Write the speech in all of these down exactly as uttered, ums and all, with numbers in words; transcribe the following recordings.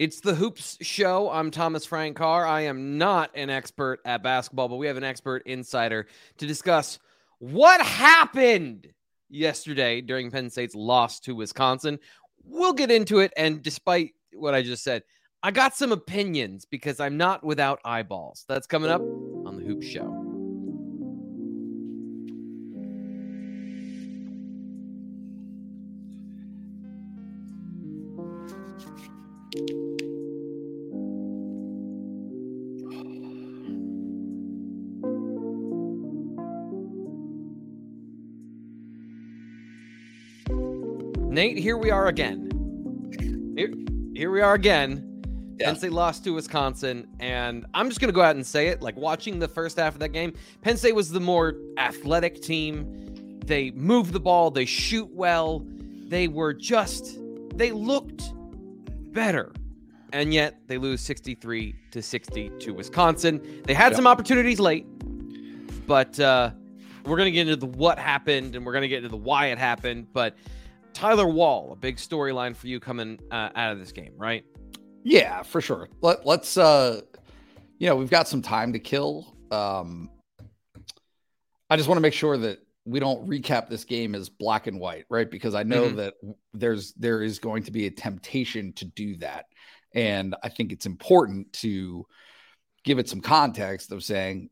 It's the Hoops Show. I'm Thomas Frank Carr. I am not an expert at basketball, but we have an expert insider to discuss what happened yesterday during Penn State's loss to Wisconsin. We'll get into it, and despite what I just said, I got some opinions because I'm not without eyeballs. That's coming up on the Hoop Show. Nate, here we are again. Here, here we are again. Yeah. Penn State lost to Wisconsin, and I'm just going to go out and say it. Like, watching the first half of that game, Penn State was the more athletic team. They move the ball. They shoot well. They were just, they looked better. And yet they lose sixty-three to sixty to Wisconsin. They had yeah. some opportunities late, but uh, we're going to get into the what happened, and we're going to get into the why it happened, but Tyler Wall, a big storyline for you coming uh, out of this game, right? Yeah, for sure. Let, let's, uh, you know, we've got some time to kill. Um, I just want to make sure that we don't recap this game as black and white, right? Because I know mm-hmm. that there's there is going to be a temptation to do that. And I think it's important to give it some context of saying,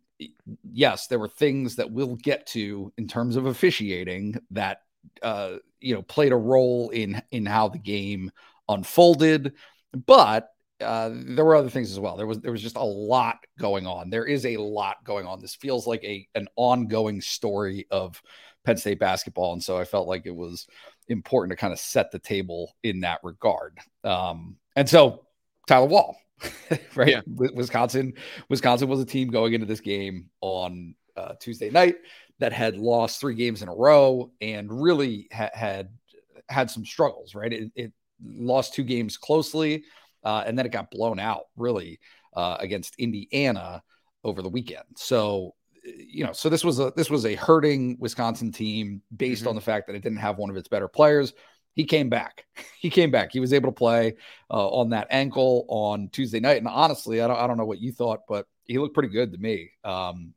yes, there were things that we'll get to in terms of officiating that, uh, you know, played a role in, in how the game unfolded, but uh, there were other things as well. There was, there was just a lot going on. There is a lot going on. This feels like a, an ongoing story of Penn State basketball. And so I felt like it was important to kind of set the table in that regard. Um, and so Tyler Wall, right. Yeah. Wisconsin, Wisconsin was a team going into this game on uh, Tuesday night that had lost three games in a row and really ha- had had some struggles, right? It, it lost two games closely, uh, and then it got blown out, really, uh, against Indiana over the weekend. So, you know, so this was a this was a hurting Wisconsin team based mm-hmm. on the fact that it didn't have one of its better players. He came back. He came back. He was able to play uh, on that ankle on Tuesday night. And honestly, I don't I don't know what you thought, but he looked pretty good to me. Um,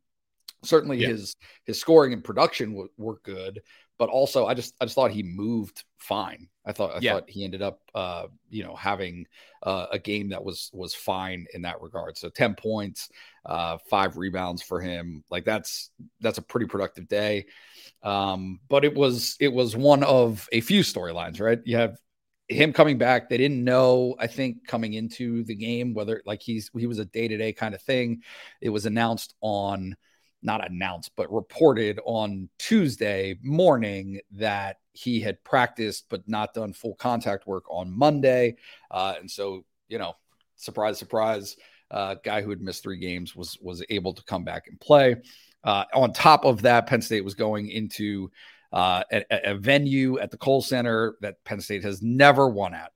Certainly yeah. his his scoring and production w- were good, but also I just I just thought he moved fine. I thought I yeah. thought he ended up uh, you know having uh, a game that was was fine in that regard. So ten points, uh, five rebounds for him. Like that's that's a pretty productive day. Um, but it was it was one of a few storylines, right? You have him coming back. They didn't know, I think, coming into the game whether like he's he was a day-to-day kind of thing. It was announced on. Not announced, but reported on Tuesday morning that he had practiced but not done full contact work on Monday. Uh, and so, you know, surprise, surprise, uh, guy who had missed three games was was able to come back and play. Uh, on top of that, Penn State was going into uh, a, a venue at the Kohl Center that Penn State has never won at.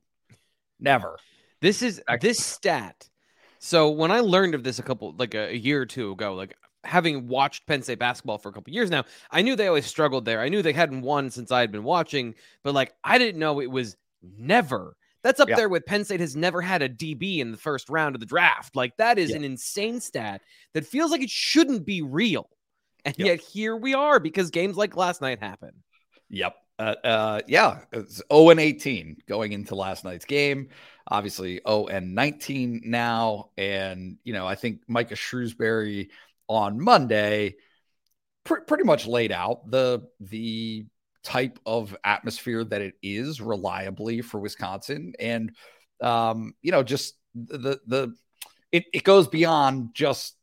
Never. This is this stat. So when I learned of this a couple, like a, a year or two ago, like, having watched Penn State basketball for a couple years now, I knew they always struggled there. I knew they hadn't won since I had been watching, but like, I didn't know it was never. That's up yeah. there with Penn State has never had a D B in the first round of the draft. Like that is yeah. an insane stat that feels like it shouldn't be real. And yep. yet here we are because games like last night happen. Yep. Uh, uh, yeah. It's oh and eighteen going into last night's game, obviously oh and nineteen now. And, you know, I think Micah Shrewsberry, on Monday, pr- pretty much laid out the the type of atmosphere that it is reliably for Wisconsin. And, um, you know, just the, the it, it goes beyond just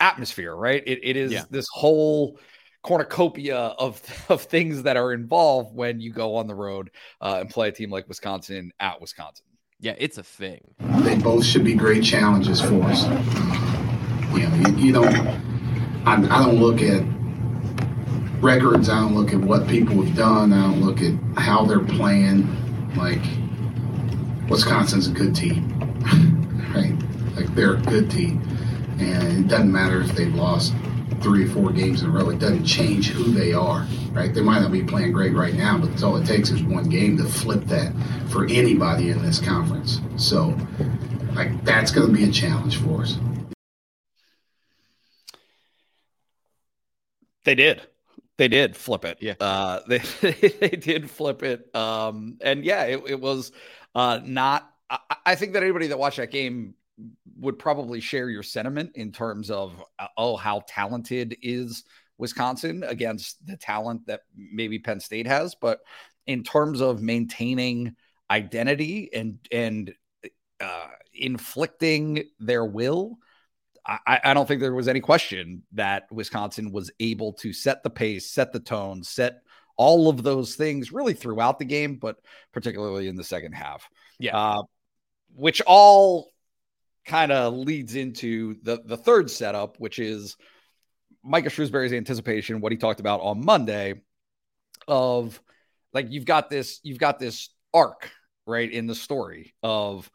atmosphere, right? It, it is yeah. this whole cornucopia of, of things that are involved when you go on the road uh, and play a team like Wisconsin at Wisconsin. Yeah, it's a thing. They both should be great challenges for us. You know, you, you don't, I, I don't look at records. I don't look at what people have done. I don't look at how they're playing. Like, Wisconsin's a good team, right? Like, they're a good team. And it doesn't matter if they've lost three or four games in a row. It doesn't change who they are, right? They might not be playing great right now, but all it takes is one game to flip that for anybody in this conference. So, like, that's going to be a challenge for us. They did. They did flip it. Yeah. Uh, they, they did flip it. Um, and, yeah, it, it was uh, not – I think that anybody that watched that game would probably share your sentiment in terms of, uh, oh, how talented is Wisconsin against the talent that maybe Penn State has. But in terms of maintaining identity and and uh, inflicting their will, I, I don't think there was any question that Wisconsin was able to set the pace, set the tone, set all of those things really throughout the game, but particularly in the second half. Yeah, uh, which all kind of leads into the, the third setup, which is Micah Shrewsberry's anticipation, what he talked about on Monday of, like, you've got this, you've got this arc, right, in the story of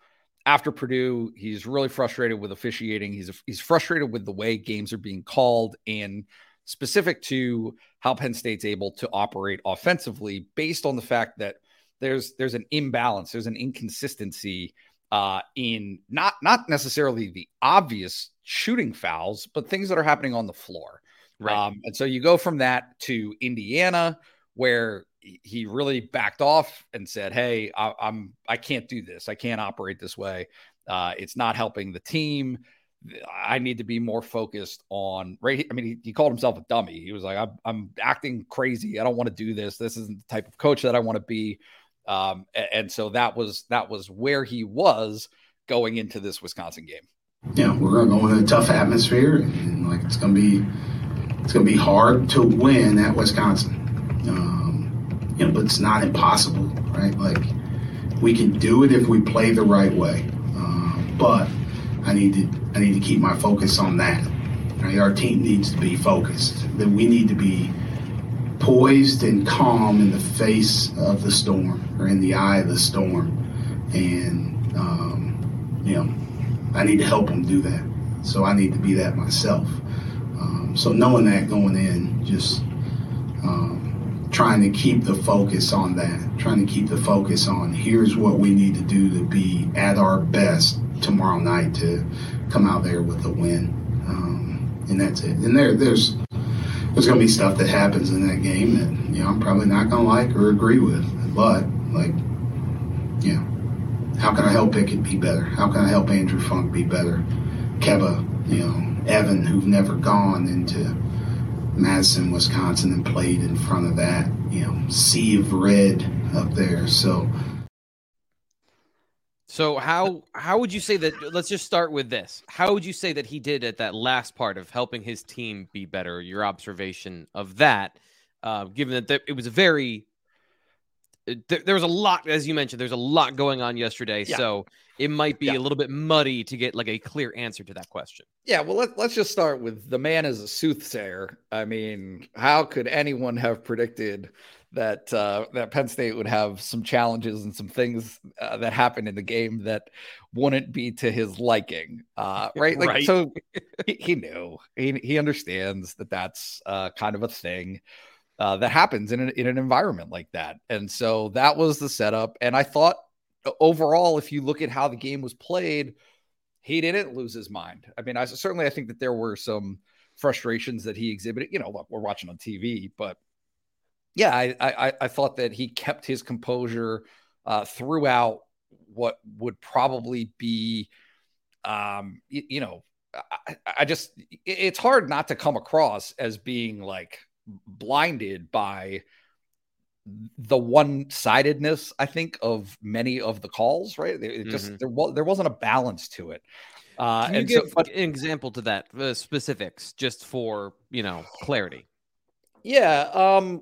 after Purdue, he's really frustrated with officiating. He's, he's frustrated with the way games are being called and specific to how Penn State's able to operate offensively based on the fact that there's, there's an imbalance, there's an inconsistency Uh, in not not necessarily the obvious shooting fouls, but things that are happening on the floor. Right. Um, and so you go from that to Indiana, where he really backed off and said, hey, I, I'm, I can't do this. I can't operate this way. Uh, it's not helping the team. I need to be more focused on, right? I mean, he, he called himself a dummy. He was like, I'm, I'm acting crazy. I don't want to do this. This isn't the type of coach that I want to be. Um, and so that was that was where he was going into this Wisconsin game. Yeah, we're going to go in a tough atmosphere, and like it's going to be it's going to be hard to win at Wisconsin. Um, you know, but it's not impossible, right? Like we can do it if we play the right way. Uh, but I need to I need to keep my focus on that. Right? Our team needs to be focused. That we need to be poised and calm in the face of the storm or in the eye of the storm. And, um, you know, I need to help them do that. So I need to be that myself. Um, so knowing that going in, just um, trying to keep the focus on that, trying to keep the focus on here's what we need to do to be at our best tomorrow night to come out there with a win. Um, and that's it. And there, there's, There's going to be stuff that happens in that game that, you know, I'm probably not going to like or agree with. But, like, you know, how can I help Pickett be better? How can I help Andrew Funk be better? Kebba, you know, Evan, who've never gone into Madison, Wisconsin and played in front of that, you know, sea of red up there. So, so how how would you say that – let's just start with this. How would you say that he did at that last part of helping his team be better, your observation of that, uh, given that th- it was a very th- – there was a lot, as you mentioned, there's a lot going on yesterday, yeah. So it might be yeah. a little bit muddy to get like a clear answer to that question. Yeah, well, let, let's just start with the man is a soothsayer. I mean, how could anyone have predicted – that uh, that Penn State would have some challenges and some things uh, that happened in the game that wouldn't be to his liking, uh, right? Like, right. So he, he knew, he he understands that that's uh, kind of a thing uh, that happens in an, in an environment like that. And so that was the setup. And I thought overall, if you look at how the game was played, he didn't lose his mind. I mean, I certainly, I think that there were some frustrations that he exhibited. You know, look, we're watching on T V, but Yeah, I, I I thought that he kept his composure uh, throughout what would probably be, um, you, you know, I, I just, it's hard not to come across as being like blinded by the one-sidedness, I think, of many of the calls, right? It just, mm-hmm. there, was, there wasn't a balance to it. Uh, Can you and give so, but, an example to that, uh, specifics, just for, you know, clarity? Yeah, um...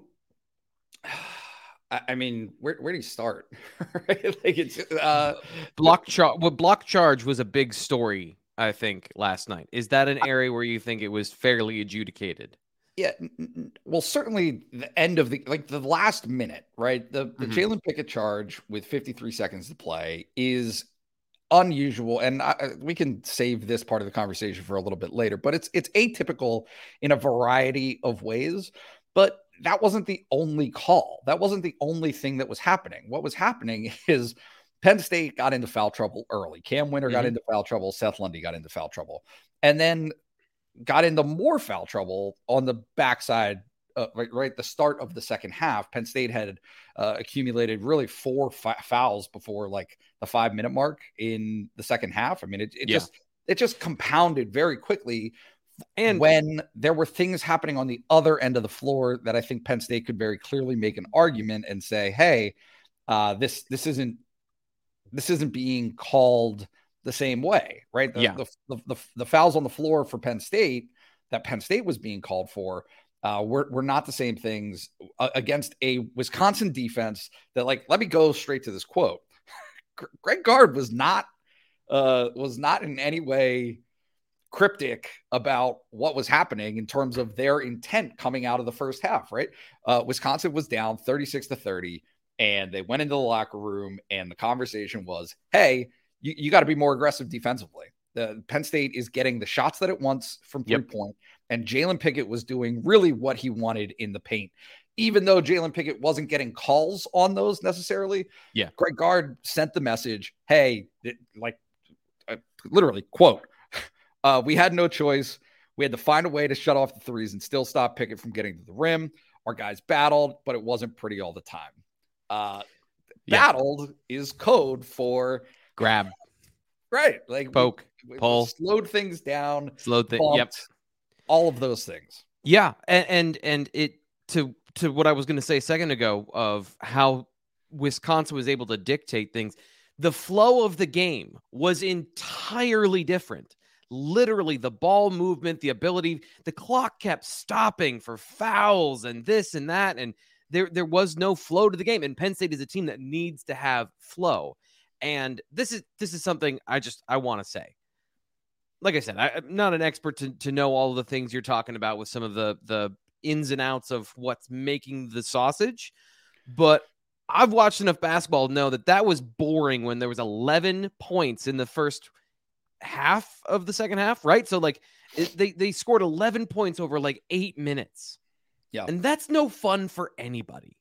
I mean, where where do you start? Right? Like it's uh, block charge. Well, block charge was a big story, I think, last night. Is that an area where you think it was fairly adjudicated? Yeah, well, certainly the end of the like the last minute, right? The, the mm-hmm. Jalen Pickett charge with fifty-three seconds to play is unusual, and I, we can save this part of the conversation for a little bit later. But it's it's atypical in a variety of ways, but. That wasn't the only call. That wasn't the only thing that was happening. What was happening is Penn State got into foul trouble early. Cam Wynter mm-hmm. got into foul trouble. Seth Lundy got into foul trouble. And then got into more foul trouble on the backside, uh, right, right at the start of the second half. Penn State had uh, accumulated really four f- fouls before like the five-minute mark in the second half. I mean, it, it yeah. just it just compounded very quickly. And when there were things happening on the other end of the floor that I think Penn State could very clearly make an argument and say, hey, uh, this this isn't this isn't being called the same way, right? The, yeah. the, the, the, the fouls on the floor for Penn State that Penn State was being called for uh, were, were not the same things against a Wisconsin defense that, like, let me go straight to this quote. Greg Gard was not uh, was not in any way cryptic about what was happening in terms of their intent coming out of the first half, right? Uh, Wisconsin was down thirty-six to thirty, and they went into the locker room, and the conversation was, hey, you, you got to be more aggressive defensively. The Penn State is getting the shots that it wants from three yep. point, and Jalen Pickett was doing really what he wanted in the paint. Even though Jalen Pickett wasn't getting calls on those necessarily, yeah. Greg Gard sent the message, hey, it, like, uh, literally, quote, Uh, we had no choice. We had to find a way to shut off the threes and still stop Pickett from getting to the rim. Our guys battled, but it wasn't pretty all the time. Uh, yeah. Battled is code for grab, right? Like poke, we, we pull, slowed things down, slowed things. Yep, all of those things. Yeah, and and, and it to to what I was going to say a second ago of how Wisconsin was able to dictate things. The flow of the game was entirely different. Literally the ball movement, the ability, the clock kept stopping for fouls and this and that. And there, there was no flow to the game. And Penn State is a team that needs to have flow. And this is, this is something I just, I want to say, like I said, I, I'm not an expert to, to know all the things you're talking about with some of the, the ins and outs of what's making the sausage, but I've watched enough basketball to know that that was boring when there was eleven points in the first half of the second half, right? So like they they scored eleven points over like eight minutes. Yeah. And that's no fun for anybody.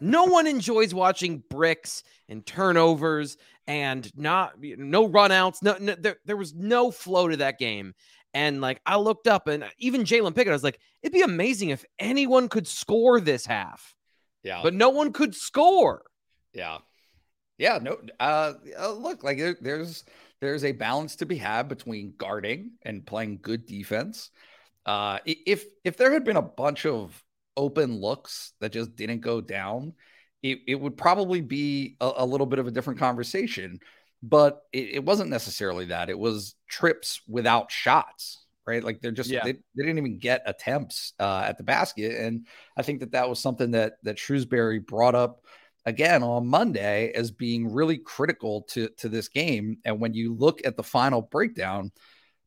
No one enjoys watching bricks and turnovers and not no runouts. No, no there, there was no flow to that game. And like I looked up and even Jalen Pickett, I was like, it'd be amazing if anyone could score this half. Yeah. But no one could score. Yeah. Yeah. No, uh, look, like there, there's There's a balance to be had between guarding and playing good defense. Uh, if if there had been a bunch of open looks that just didn't go down, it, it would probably be a, a little bit of a different conversation. But it, it wasn't necessarily that. It was trips without shots, right? Like they're just yeah. they, they didn't even get attempts uh, at the basket. And I think that that was something that that Shrewsberry brought up again on Monday as being really critical to, to this game. And when you look at the final breakdown,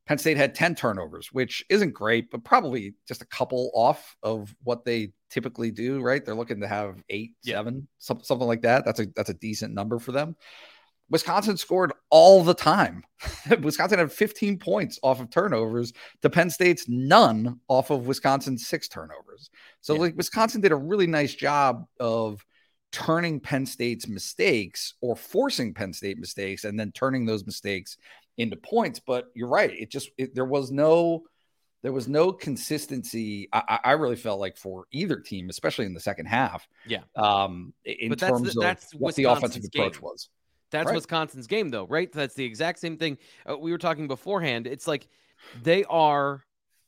Penn State had ten turnovers, which isn't great, but probably just a couple off of what they typically do, right? They're looking to have eight, yeah. seven, some, something like that. That's a, that's a decent number for them. Wisconsin scored all the time. Wisconsin had fifteen points off of turnovers to Penn State's none off of Wisconsin's six turnovers. So yeah. like Wisconsin did a really nice job of turning Penn State's mistakes or forcing Penn State mistakes and then turning those mistakes into points. But you're right. It just, it, there was no, there was no consistency. I, I really felt like for either team, especially in the second half. Yeah. Um, in but terms that's the, that's of what the offensive game. Approach was. That's right? Wisconsin's game though, right? That's the exact same thing uh, we were talking beforehand. It's like they are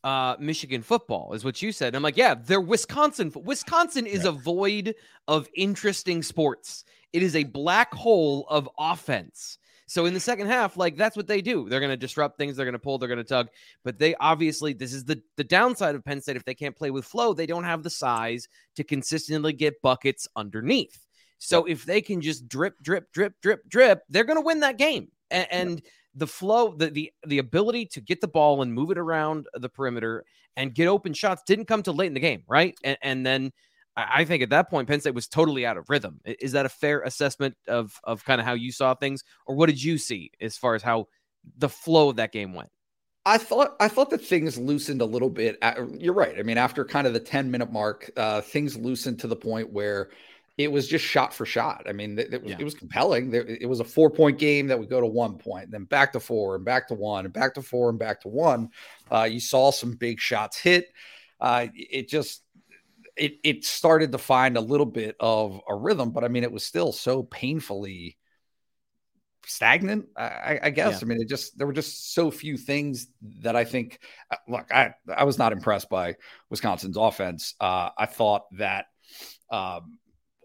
Uh, Michigan football is what you said. And I'm like, yeah, they're Wisconsin. Wisconsin is yeah. a void of interesting sports. It is a black hole of offense. So in the second half, like that's what they do. They're going to disrupt things. They're going to pull, they're going to tug, but they obviously, this is the, the downside of Penn State. If they can't play with flow, they don't have the size to consistently get buckets underneath. So if they can just drip, drip, drip, drip, drip, they're going to win that game. And, and the flow, the, the the ability to get the ball and move it around the perimeter and get open shots didn't come till late in the game, right? And, and then I think at that point, Penn State was totally out of rhythm. Is that a fair assessment of of kind of how you saw things? Or what did you see as far as how the flow of that game went? I thought I thought that things loosened a little bit. You're right. I mean, after kind of the ten-minute mark, uh, things loosened to the point where it was just shot for shot. I mean, it, it, yeah. it was compelling. It was a four-point game that would go to one point, then back to four, and back to one, and back to four, and back to one. Uh, you saw some big shots hit. Uh, it just it it started to find a little bit of a rhythm, but I mean, it was still so painfully stagnant, I, I guess. Yeah. I mean, it just, there were just so few things that I think, look, I, I was not impressed by Wisconsin's offense. Uh, I thought that, um,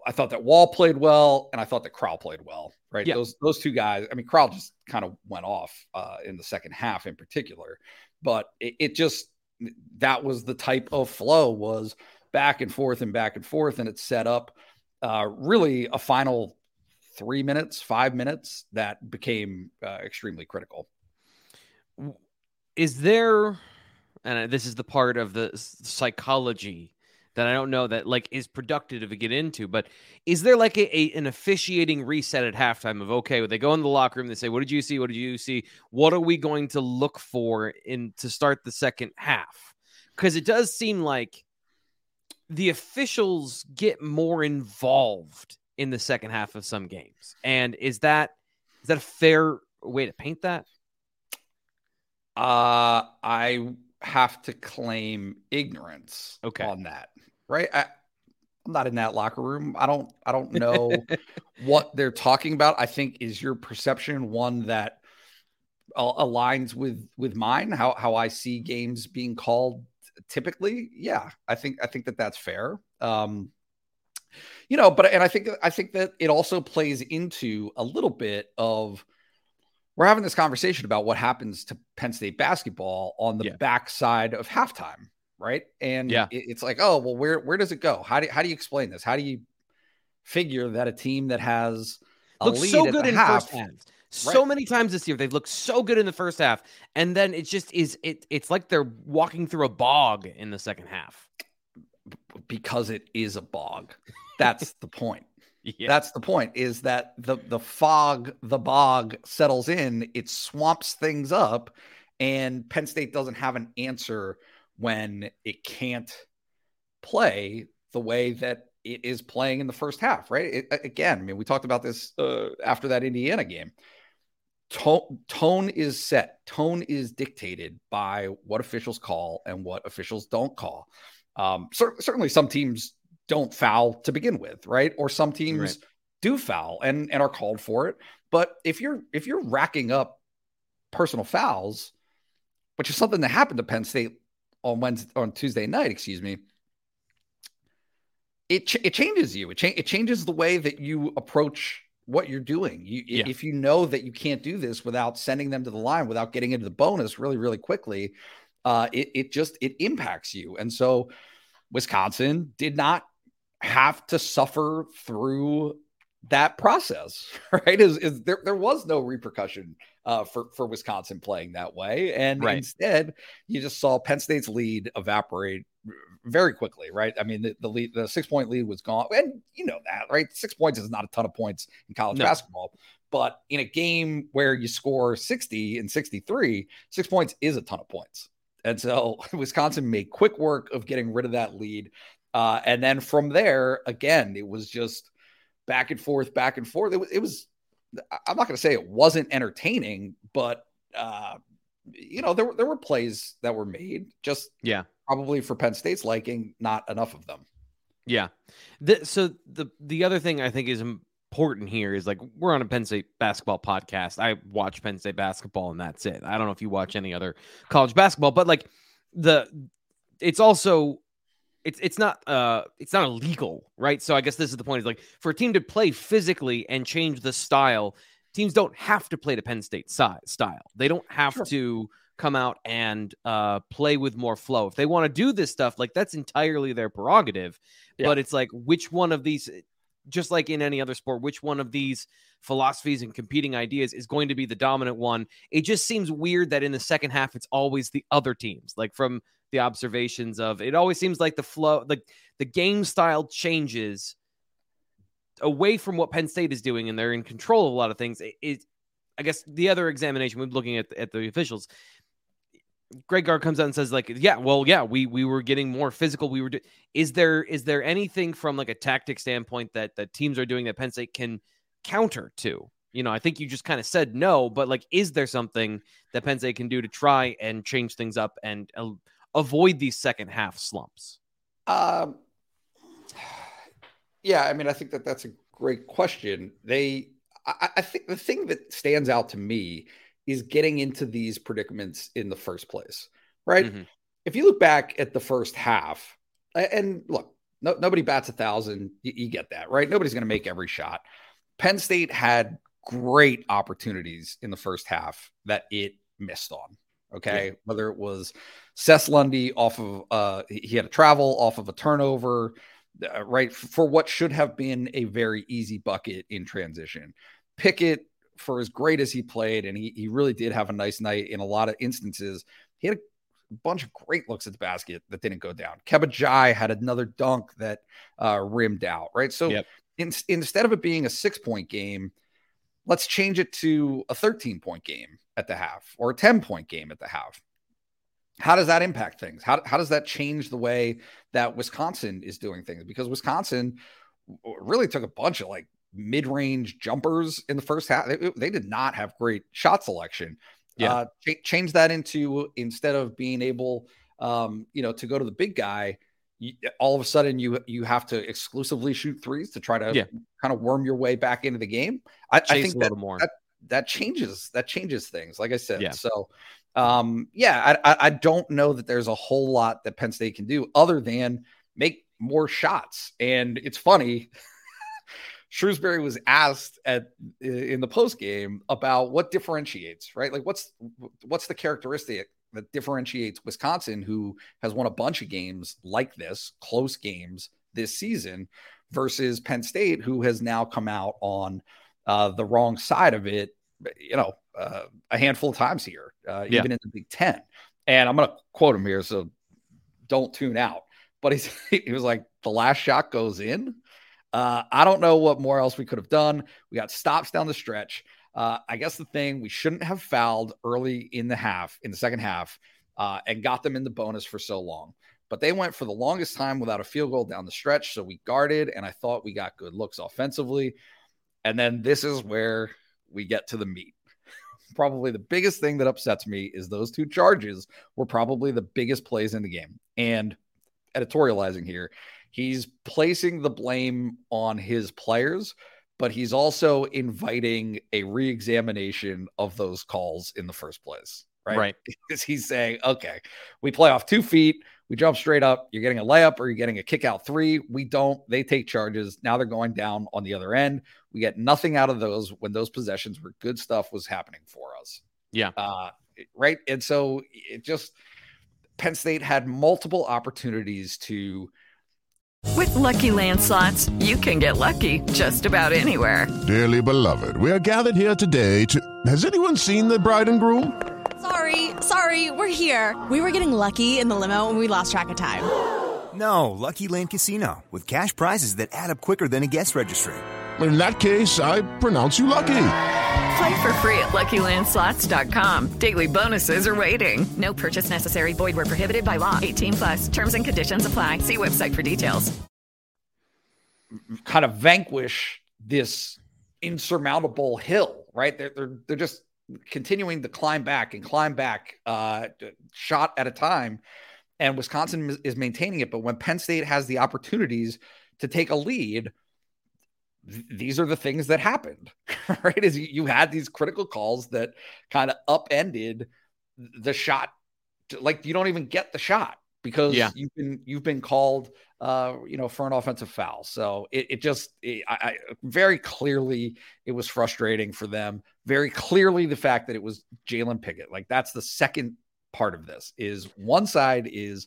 I thought that Wall played well, and I thought that Crowell played well, right? Yeah. Those, those two guys, I mean, Crowell just kind of went off uh, in the second half in particular, but it, it just, that was the type of flow, was back and forth and back and forth. And it set up uh, really a final three minutes, five minutes that became uh, extremely critical. Is there, and this is the part of the psychology that I don't know that like is productive to get into, but is there like a, a an officiating reset at halftime of, okay, well, they go in the locker room, they say, what did you see? What did you see? What are we going to look for in to start the second half? Because it does seem like the officials get more involved in the second half of some games. And is that, is that a fair way to paint that? Uh, I have to claim ignorance okay. on that, right? I, I'm not in that locker room. I don't, I don't know what they're talking about. I think is your perception one that uh, aligns with, with mine, how, how I see games being called typically. Yeah. I think, I think that that's fair. Um, you know, but, and I think, I think that it also plays into a little bit of, we're having this conversation about what happens to Penn State basketball on the yeah. backside of halftime. Right. And yeah. it, it's like, oh, well, where, where does it go? How do how do you explain this? How do you figure that a team that has a Looks lead so at good the in half, first half. So right. many times this year, they've looked so good in the first half. And then it just is, it it's like they're walking through a bog in the second half. Because it is a bog. That's the point. Yeah. That's the point, is that the, the fog, the bog settles in, it swamps things up, and Penn State doesn't have an answer when it can't play the way that it is playing in the first half, right? It, again, I mean, we talked about this uh, after that Indiana game. Tone, tone is set. Tone is dictated by what officials call and what officials don't call. Um, cer- certainly some teams don't foul to begin with, right? Or some teams right. do foul and, and are called for it. But if you're if you're racking up personal fouls, which is something that happened to Penn State on Wednesday, on Tuesday night, excuse me, it ch- it changes you. It, cha- it changes the way that you approach what you're doing. You, yeah. If you know that you can't do this without sending them to the line, without getting into the bonus really, really quickly, uh, it, it just, it impacts you. And so Wisconsin did not have to suffer through that process, right? Is, is there, there was no repercussion uh, for, for Wisconsin playing that way. And right. instead you just saw Penn State's lead evaporate very quickly, right? I mean, the, the lead, the six point lead was gone, and you know that, right? Six points is not a ton of points in college no. basketball, but in a game where you score sixty and sixty-three, six points is a ton of points. And so Wisconsin made quick work of getting rid of that lead. Uh, and then from there, again, it was just back and forth, back and forth. It was, it was I'm not going to say it wasn't entertaining, but, uh, you know, there were, there were plays that were made, just yeah, probably for Penn State's liking, not enough of them. Yeah. The, so the, the other thing I think is important here is, like, we're on a Penn State basketball podcast. I watch Penn State basketball, and that's it. I don't know if you watch any other college basketball, but like the, it's also, It's it's not uh it's not illegal, right? So I guess this is the point, is like, for a team to play physically and change the style, teams don't have to play to Penn State's size style. They don't have sure. to come out and uh play with more flow. If they want to do this stuff, like, that's entirely their prerogative. Yeah. But it's like, which one of these just like in any other sport, which one of these philosophies and competing ideas is going to be the dominant one. It just seems weird that in the second half, it's always the other teams, like from the observations of, it always seems like the flow, like the game style changes away from what Penn State is doing, and they're in control of a lot of things. It, it I guess the other examination, we're looking at, at the officials, Greg Gard comes out and says, like, yeah, well, yeah, we we were getting more physical. We were. Do- is there is there anything from like a tactic standpoint that that teams are doing that Penn State can counter to? You know, I think you just kind of said no, but like, is there something that Penn State can do to try and change things up and uh, avoid these second half slumps? Um, yeah, I mean, I think that that's a great question. They, I, I think the thing that stands out to me is getting into these predicaments in the first place, right? Mm-hmm. If you look back at the first half, and look, no, nobody bats a thousand. You, you get that, right? Nobody's going to make every shot. Penn State had great opportunities in the first half that it missed on, okay? Yeah. Whether it was Seth Lundy off of, uh, he had a travel off of a turnover, uh, right? For what should have been a very easy bucket in transition. Pickett, for as great as he played, and he, he really did have a nice night in a lot of instances, he had a bunch of great looks at the basket that didn't go down. Kebba Njie had another dunk that uh, rimmed out, right? So yep. in, instead of it being a six-point game, let's change it to a thirteen-point game at the half or a ten-point game at the half. How does that impact things? How, how does that change the way that Wisconsin is doing things? Because Wisconsin really took a bunch of, like, mid-range jumpers in the first half. They, they did not have great shot selection. Yeah. Uh, ch- change that into, instead of being able, um, you know, to go to the big guy, you, all of a sudden you, you have to exclusively shoot threes to try to yeah. kind of worm your way back into the game. I, I think that, more. that, that changes, that changes things. Like I said, yeah. so um, yeah, I, I don't know that there's a whole lot that Penn State can do other than make more shots. And it's funny, Shrewsberry was asked at in the post game about what differentiates, right? Like what's what's the characteristic that differentiates Wisconsin, who has won a bunch of games like this, close games this season, versus Penn State, who has now come out on uh, the wrong side of it, you know, uh, a handful of times here, uh, yeah. even in the Big Ten. And I'm going to quote him here, so don't tune out. But he's, he was like, the last shot goes in. Uh, I don't know what more else we could have done. We got stops down the stretch. Uh, I guess the thing, we shouldn't have fouled early in the half, in the second half, uh, and got them in the bonus for so long. But they went for the longest time without a field goal down the stretch, so we guarded, and I thought we got good looks offensively. And then this is where we get to the meat. Probably the biggest thing that upsets me is those two charges were probably the biggest plays in the game. And editorializing here, he's placing the blame on his players, but he's also inviting a reexamination of those calls in the first place, right? Right. Because he's saying, okay, we play off two feet, we jump straight up, you're getting a layup or you're getting a kick out three. We don't, they take charges. Now they're going down on the other end. We get nothing out of those when those possessions where good stuff was happening for us. Yeah. Uh, right. And so it just, Penn State had multiple opportunities to. With Lucky Land Slots, you can get lucky just about anywhere. Dearly beloved, we are gathered here today to... Has anyone seen the bride and groom? Sorry, sorry, we're here. We were getting lucky in the limo and we lost track of time. No, Lucky Land Casino, with cash prizes that add up quicker than a guest registry. In that case, I pronounce you lucky. Play for free at Lucky Land Slots dot com. Daily bonuses are waiting. No purchase necessary. Void where prohibited by law. eighteen plus. Terms and conditions apply. See website for details. Kind of vanquish this insurmountable hill, right? They're they're, they're just continuing to climb back and climb back, uh, shot at a time. And Wisconsin is maintaining it. But when Penn State has the opportunities to take a lead, these are the things that happened, right? Is you had these critical calls that kind of upended the shot. Like you don't even get the shot because yeah. you've been, you've been called, uh, you know, for an offensive foul. So it, it just, it, I, I very clearly it was frustrating for them. Very clearly the fact that it was Jalen Pickett. Like that's the second part of this is one side is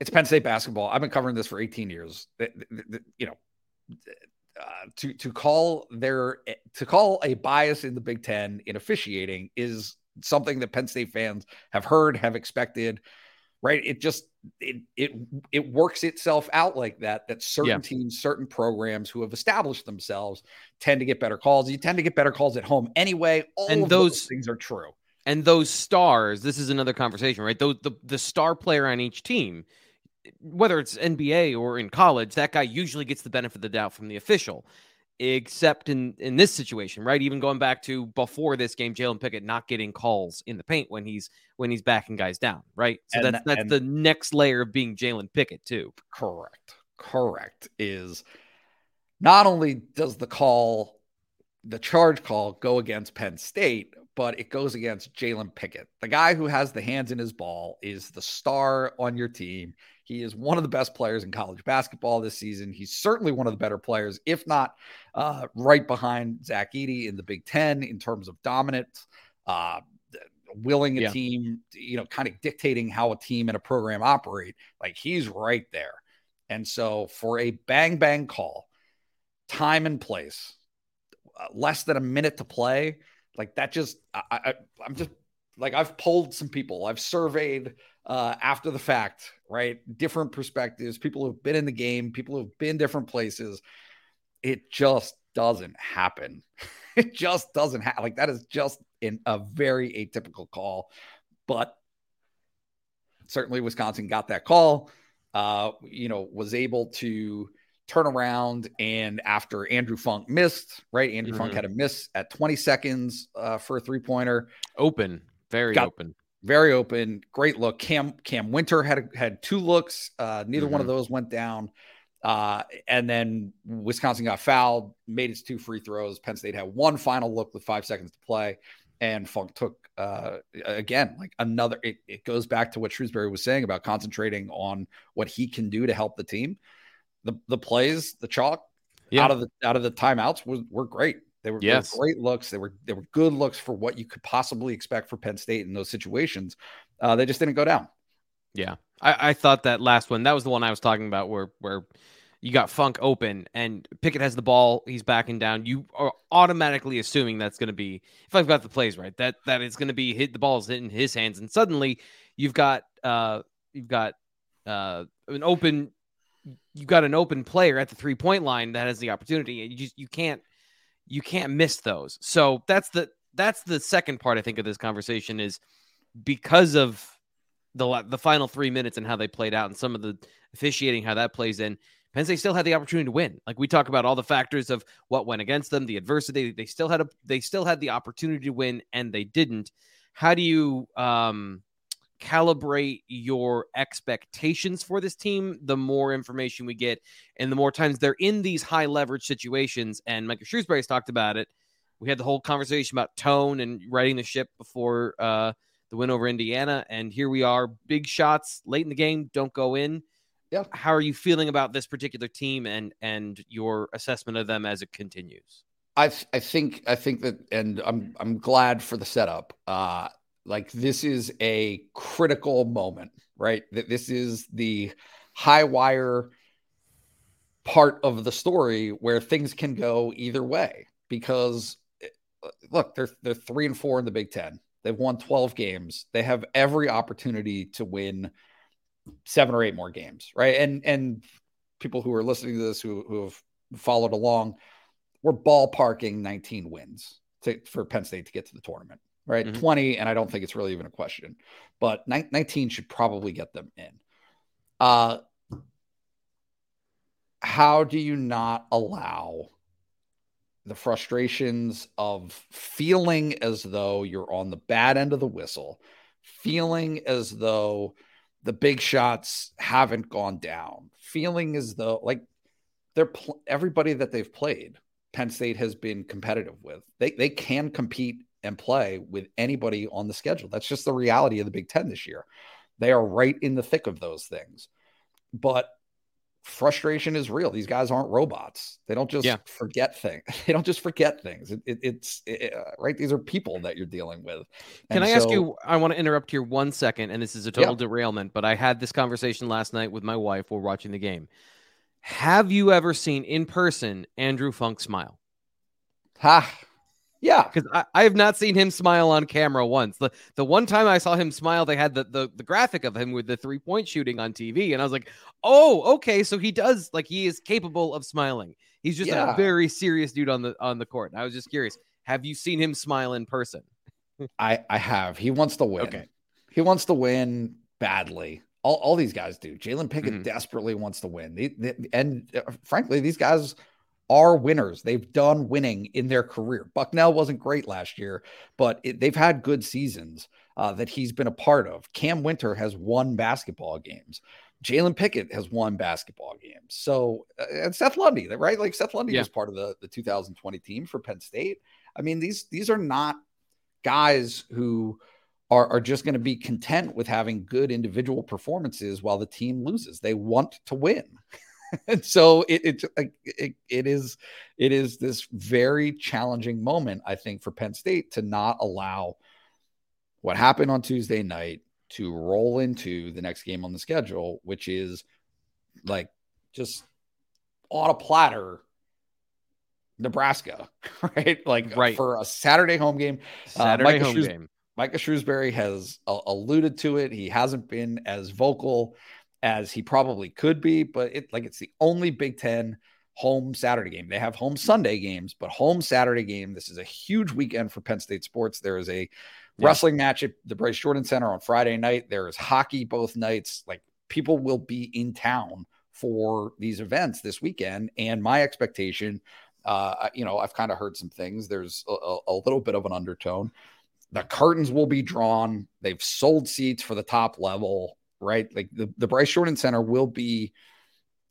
it's Penn State basketball. I've been covering this for eighteen years. You know, uh, to to call their to call a bias in the Big Ten in officiating is something that Penn State fans have heard, have expected, right? It just it it it works itself out like that. That certain yeah. teams, certain programs who have established themselves tend to get better calls. You tend to get better calls at home anyway. All and of those, those things are true. And those stars, this is another conversation, right? The, the the star player on each team, whether it's N B A or in college, that guy usually gets the benefit of the doubt from the official, except in, in this situation, right? Even going back to before this game, Jalen Pickett not getting calls in the paint when he's when he's backing guys down, right? So and, that's that's and the next layer of being Jalen Pickett too. Correct. Correct. Is not only does the call, the charge call go against Penn State, but it goes against Jalen Pickett. The guy who has the hands in his ball is the star on your team. He is one of the best players in college basketball this season. He's certainly one of the better players, if not uh, right behind Zach Edey in the Big Ten in terms of dominance, uh, willing a yeah. team, you know, kind of dictating how a team and a program operate. Like, he's right there. And so for a bang, bang call, time and place, uh, less than a minute to play, like that just, I, I, I'm just like, I've polled some people, I've surveyed uh, after the fact, right? Different perspectives, people who've been in the game, people who've been different places. It just doesn't happen. It just doesn't happen. Like, that is just in a very atypical call, but certainly Wisconsin got that call, uh, you know, was able to turn around, and after Andrew Funk missed, right? Andrew mm-hmm. Funk had a miss at twenty seconds uh, for a three-pointer. Open, very Got open. Very open, great look. Cam Cam Wynter had had two looks. Uh, neither mm-hmm. one of those went down. Uh, and then Wisconsin got fouled, made its two free throws. Penn State had one final look with five seconds to play, and Funk took, uh, again, like another, it, it goes back to what Shrewsberry was saying about concentrating on what he can do to help the team. The the plays, the chalk yeah. out of the out of the timeouts were, were great. They were, yes. they were great looks. They were they were good looks for what you could possibly expect for Penn State in those situations. Uh, they just didn't go down. Yeah, I, I thought that last one, that was the one I was talking about where where you got Funk open and Pickett has the ball. He's backing down. You are automatically assuming that's going to be, if I've got the plays right, that that it's going to be hit. The ball's in his hands, and suddenly you've got uh you've got uh an open. You got an open player at the three point line that has the opportunity, and you just, you can't, you can't miss those. So that's the, that's the second part, I think, of this conversation is because of the the final three minutes and how they played out and some of the officiating, how that plays in. Penn State still had the opportunity to win. Like, we talk about all the factors of what went against them, the adversity, they still had a, they still had the opportunity to win and they didn't. How do you, um, calibrate your expectations for this team? The more information we get and the more times they're in these high leverage situations, and Micah Shrewsberry's talked about it. We had the whole conversation about tone and righting the ship before uh, the win over Indiana, and here we are, big shots late in the game don't go in. Yeah. How are you feeling about this particular team and and your assessment of them as it continues? I I think I think that, and I'm I'm glad for the setup. Uh Like, this is a critical moment, right? This is the high wire part of the story where things can go either way. Because, look, they're they're three and four in the Big Ten. They've won twelve games. They have every opportunity to win seven or eight more games, right? And and people who are listening to this who who have followed along, we're ballparking nineteen wins to, for Penn State to get to the tournament. Right. Mm-hmm. twenty. And I don't think it's really even a question, but nineteen should probably get them in. Uh, how do you not allow the frustrations of feeling as though you're on the bad end of the whistle, feeling as though the big shots haven't gone down, feeling as though like they're pl- everybody that they've played, Penn State has been competitive with. They they can compete and play with anybody on the schedule. That's just the reality of the Big Ten this year. They are right in the thick of those things. But frustration is real. These guys aren't robots. They don't just yeah. forget things. They don't just forget things. It, it, it's it, right. These are people that you're dealing with. And Can I so, ask you, I want to interrupt here one second, and this is a total yeah. derailment, but I had this conversation last night with my wife while watching the game. Have you ever seen in person Andrew Funk smile? Ha. Yeah. Because I, I have not seen him smile on camera once. The the one time I saw him smile, they had the, the, the graphic of him with the three-point shooting on T V. And I was like, oh, okay. So he does, like, he is capable of smiling. He's just yeah. a very serious dude on the on the court. And I was just curious. Have you seen him smile in person? I, I have. He wants to win. Okay. He wants to win badly. All, all these guys do. Jalen Pickett mm-hmm. desperately wants to win. They, they, and uh, frankly, these guys are winners. They've done winning in their career. Bucknell wasn't great last year, but it, they've had good seasons uh, that he's been a part of. Cam Wynter has won basketball games. Jalen Pickett has won basketball games. So, uh, and Seth Lundy, right? Like Seth Lundy yeah. was part of the, the two thousand twenty team for Penn State. I mean, these, these are not guys who are, are just going to be content with having good individual performances while the team loses. They want to win. And so it, it, it, it is, it is this very challenging moment, I think, for Penn State to not allow what happened on Tuesday night to roll into the next game on the schedule, which is like just on a platter, Nebraska, right? Like right. for a Saturday home game. Saturday uh, Micah home Shrews- game. Micah Shrewsberry has uh, alluded to it. He hasn't been as vocal as he probably could be, but it like it's the only Big Ten home Saturday game. They have home Sunday games, but home Saturday game. This is a huge weekend for Penn State sports. There is a yeah. wrestling match at the Bryce Jordan Center on Friday night. There is hockey both nights. Like people will be in town for these events this weekend, and my expectation. Uh, you know, I've kind of heard some things. There's a, a little bit of an undertone. The curtains will be drawn. They've sold seats for the top level, right? Like the, the Bryce Jordan Center will be,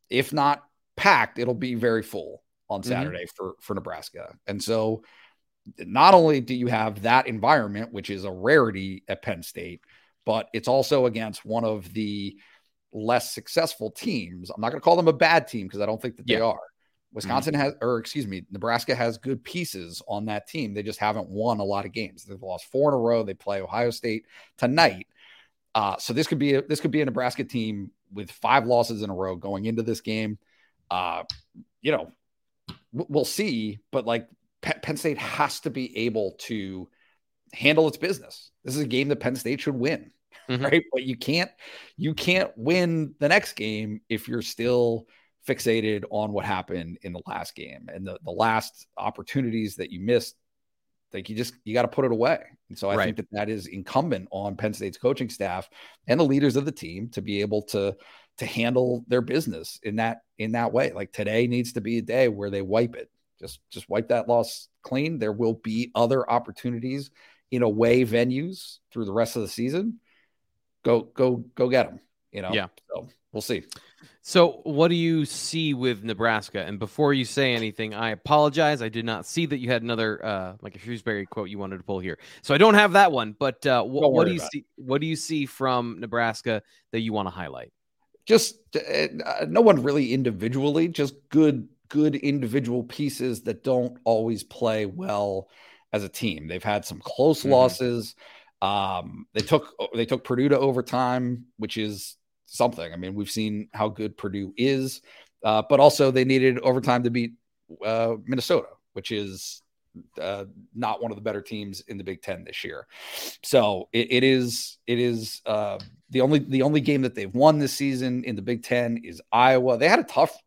if not packed, it'll be very full on Saturday mm-hmm. for, for Nebraska. And so not only do you have that environment, which is a rarity at Penn State, but it's also against one of the less successful teams. I'm not going to call them a bad team because I don't think that yeah. they are. Wisconsin has, or excuse me, Nebraska has good pieces on that team. They just haven't won a lot of games. They've lost four in a row. They play Ohio State tonight. Uh, so this could be a, this could be a Nebraska team with five losses in a row going into this game. Uh, you know, w- we'll see. But like P- Penn State has to be able to handle its business. This is a game that Penn State should win, mm-hmm. right? But you can't you can't win the next game if you're still fixated on what happened in the last game and the, the last opportunities that you missed. Like you just, you got to put it away. And so I right. think that that is incumbent on Penn State's coaching staff and the leaders of the team to be able to, to handle their business in that, in that way. Like today needs to be a day where they wipe it. Just, just wipe that loss clean. There will be other opportunities in away venues through the rest of the season. Go, go, go get them, you know? Yeah. So we'll see. So what do you see with Nebraska? And before you say anything, I apologize. I did not see that you had another uh, like a Shrewsberry quote you wanted to pull here. So I don't have that one, but uh, wh- what do you see? It. What do you see from Nebraska that you want to highlight? Just uh, no one really individually, just good, good individual pieces that don't always play well as a team. They've had some close mm-hmm. losses. Um, they took, they took Purdue to overtime, which is something. I mean, we've seen how good Purdue is, uh, but also they needed overtime to beat uh, Minnesota, which is uh, not one of the better teams in the Big Ten this year. So it, it is, it is uh, the only, the only game that they've won this season in the Big Ten is Iowa. They had a tough,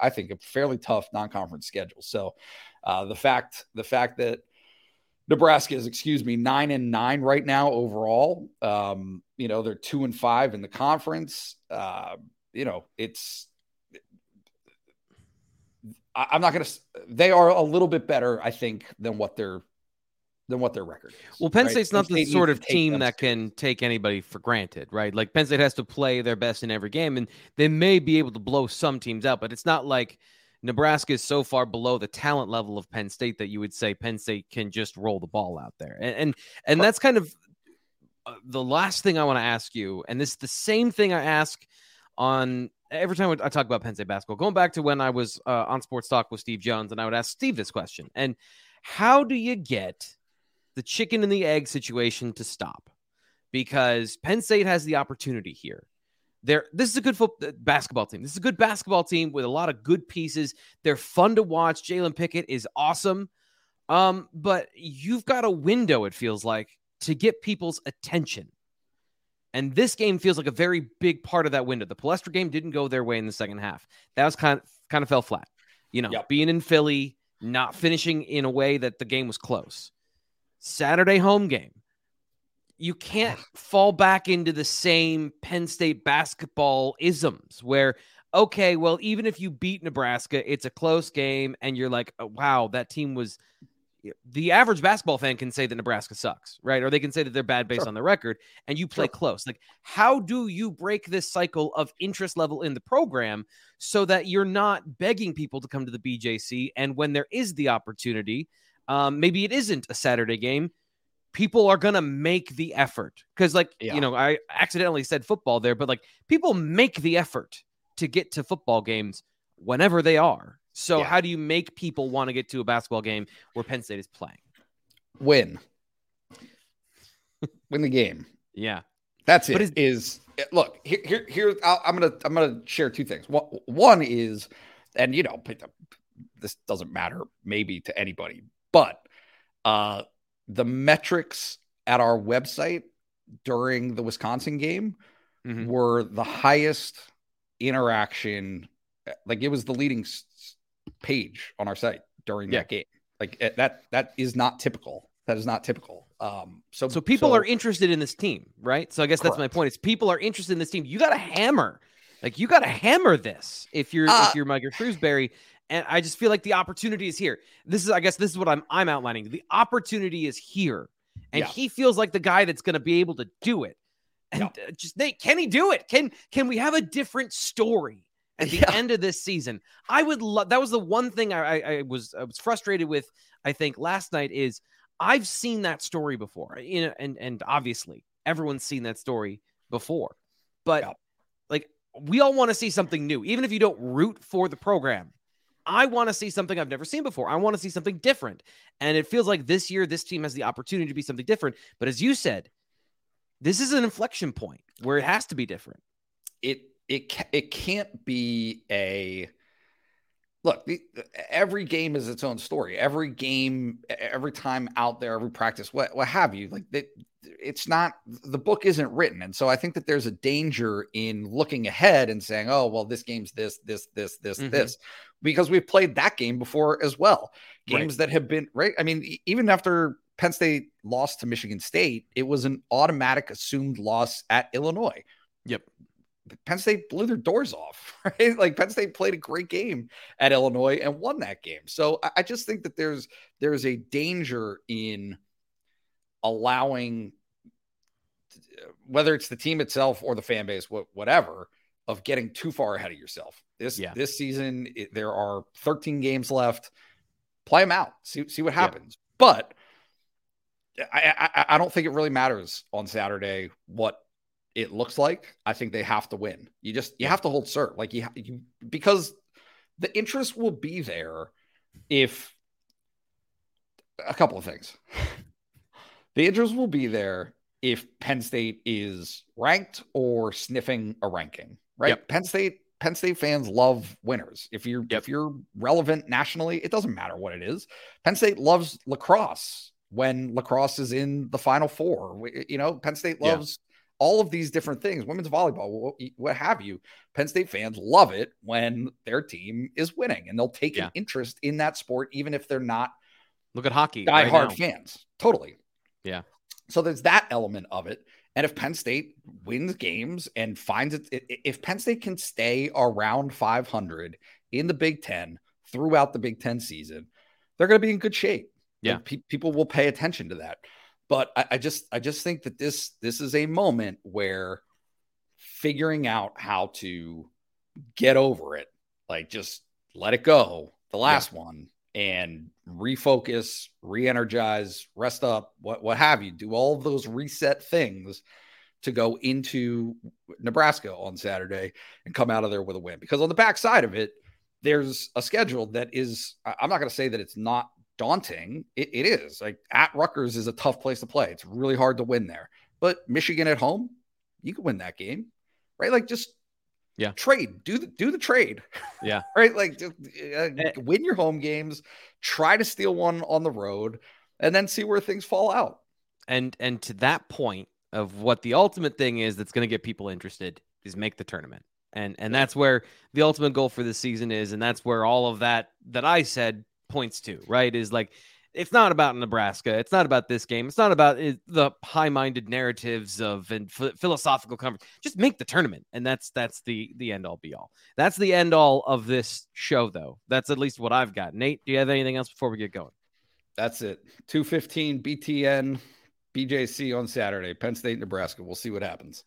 I think a fairly tough non-conference schedule. So uh, the fact, the fact that Nebraska is, excuse me, nine and nine right now overall. Um, you know, they're two and five in the conference. Uh, you know, it's, I, I'm not going to, they are a little bit better, I think, than what they're, than what their record is. Well, Penn right? State's not Penn State the sort of team that to. can take anybody for granted, right? Like Penn State has to play their best in every game and they may be able to blow some teams out, but it's not like Nebraska is so far below the talent level of Penn State that you would say Penn State can just roll the ball out there. And and, and that's kind of the last thing I want to ask you. And this is the same thing I ask on every time I talk about Penn State basketball, going back to when I was uh, on Sports Talk with Steve Jones, and I would ask Steve this question. And how do you get the chicken and the egg situation to stop? Because Penn State has the opportunity here. They're, this is a good football, basketball team. This is a good basketball team with a lot of good pieces. They're fun to watch. Jalen Pickett is awesome. Um, but you've got a window, it feels like, to get people's attention. And this game feels like a very big part of that window. The Palestra game didn't go their way in the second half. That was kind of, kind of fell flat. You know, yep. Being in Philly, not finishing in a way that the game was close. Saturday home game. You can't fall back into the same Penn State basketball isms where, okay, well, even if you beat Nebraska, it's a close game, and you're like, oh, wow, that team was – the average basketball fan can say that Nebraska sucks, right? Or they can say that they're bad based sure. on their record, and you play sure. close. Like, how do you break this cycle of interest level in the program so that you're not begging people to come to the B J C, and when there is the opportunity, um, maybe it isn't a Saturday game, people are going to make the effort. Because, like, yeah. you know, I accidentally said football there, but, like, people make the effort to get to football games whenever they are. So yeah. how do you make people want to get to a basketball game where Penn State is playing? Win. Win the game. Yeah. That's it. But is, is look, here, here, here I'll, I'm going to, I'm going to share two things. One is, and, you know, this doesn't matter maybe to anybody, but, uh, the metrics at our website during the Wisconsin game mm-hmm. were the highest interaction. Like, it was the leading page on our site during yeah. that game. Like, that, that is not typical. That is not typical. Um, so, so people so, are interested in this team, right? So I guess correct. that's my point. It's people are interested in this team. You got to hammer, like you got to hammer this. If you're, uh, if you're Micah Shrewsberry. And I just feel like the opportunity is here. This is, I guess this is what I'm I'm outlining. The opportunity is here. And yeah. he feels like the guy that's going to be able to do it. And yeah. just they, can he do it? Can can we have a different story at the yeah. end of this season? I would love, that was the one thing I, I, I was I was frustrated with, I think, last night is I've seen that story before. You know, and and obviously everyone's seen that story before. But yeah. like we all want to see something new, even if you don't root for the program. I want to see something I've never seen before. I want to see something different. And it feels like this year, this team has the opportunity to be something different. But as you said, this is an inflection point where it has to be different. It, it, it can't be a look, the, every game is its own story. Every game, every time out there, every practice, what, what have you, like it, it's not, the book isn't written. And so I think that there's a danger in looking ahead and saying, oh, well, this game's this, this, this, this, mm-hmm. this, because we've played that game before as well. Games right. that have been right. I mean, even after Penn State lost to Michigan State, it was an automatic assumed loss at Illinois. Yep. Penn State blew their doors off, right? Like Penn State played a great game at Illinois and won that game. So I just think that there's, there's a danger in allowing, whether it's the team itself or the fan base, whatever, of getting too far ahead of yourself. This, yeah. this season, it, there are thirteen games left. Play them out. See, see what happens. Yeah. But I, I, I don't think it really matters on Saturday what it looks like. I think they have to win. You just, you have to hold serve. Like you, you, because the interest will be there if a couple of things, the interest will be there if Penn State is ranked or sniffing a ranking, right? Yep. Penn State, Penn State fans love winners. If you're, yep. if you're relevant nationally, it doesn't matter what it is. Penn State loves lacrosse when lacrosse is in the Final Four, you know, Penn State loves, yeah. all of these different things, women's volleyball, what have you. Penn State fans love it when their team is winning, and they'll take yeah. an interest in that sport, even if they're not. Look at hockey, diehard right fans, totally. Yeah. So there's that element of it, and if Penn State wins games and finds it, if Penn State can stay around five hundred in the Big Ten throughout the Big Ten season, they're going to be in good shape. Yeah, like, pe- people will pay attention to that. But I, I just I just think that this this is a moment where figuring out how to get over it, like just let it go, the last yeah. one, and refocus, re-energize, rest up, what what have you, do all of those reset things to go into Nebraska on Saturday and come out of there with a win. Because on the backside of it, there's a schedule that is, I'm not going to say that it's not daunting. It, it is. Like at Rutgers is a tough place to play. It's really hard to win there, but Michigan at home, you can win that game, right? Like just yeah, trade, do the, do the trade. Yeah. Right. Like uh, win your home games, try to steal one on the road and then see where things fall out. And, and to that point of what the ultimate thing is, that's going to get people interested is make the tournament. And, and that's where the ultimate goal for this season is. And that's where all of that, that I said points to, right. Is like, it's not about Nebraska. It's not about this game. It's not about it, the high-minded narratives of and f- philosophical conference. Just make the tournament, and that's that's the the end all be all. That's the end all of this show, though. That's at least what I've got. Nate, do you have anything else before we get going? That's it. two fifteen B T N B J C on Saturday. Penn State, Nebraska. We'll see what happens.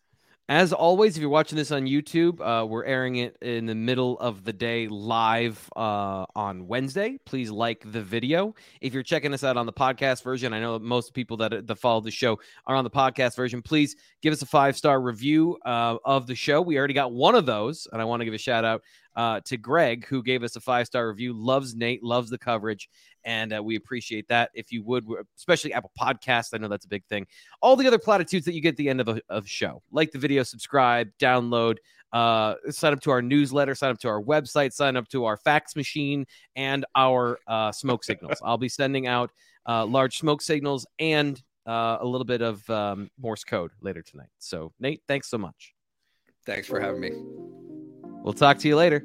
As always, if you're watching this on YouTube, uh, we're airing it in the middle of the day live uh, on Wednesday. Please like the video. If you're checking us out on the podcast version, I know most people that, that follow the show are on the podcast version. Please give us a five-star review uh, of the show. We already got one of those, and I want to give a shout-out uh, to Greg, who gave us a five-star review. Loves Nate, loves the coverage, and uh, we appreciate that. If you would, especially Apple Podcasts, I know that's a big thing. All the other platitudes that you get at the end of a of show. Like the video, subscribe, download, uh, sign up to our newsletter, sign up to our website, sign up to our fax machine, and our uh, smoke signals. I'll be sending out uh, large smoke signals and uh, a little bit of um, Morse code later tonight. So, Nate, thanks so much. Thanks for having me. We'll talk to you later.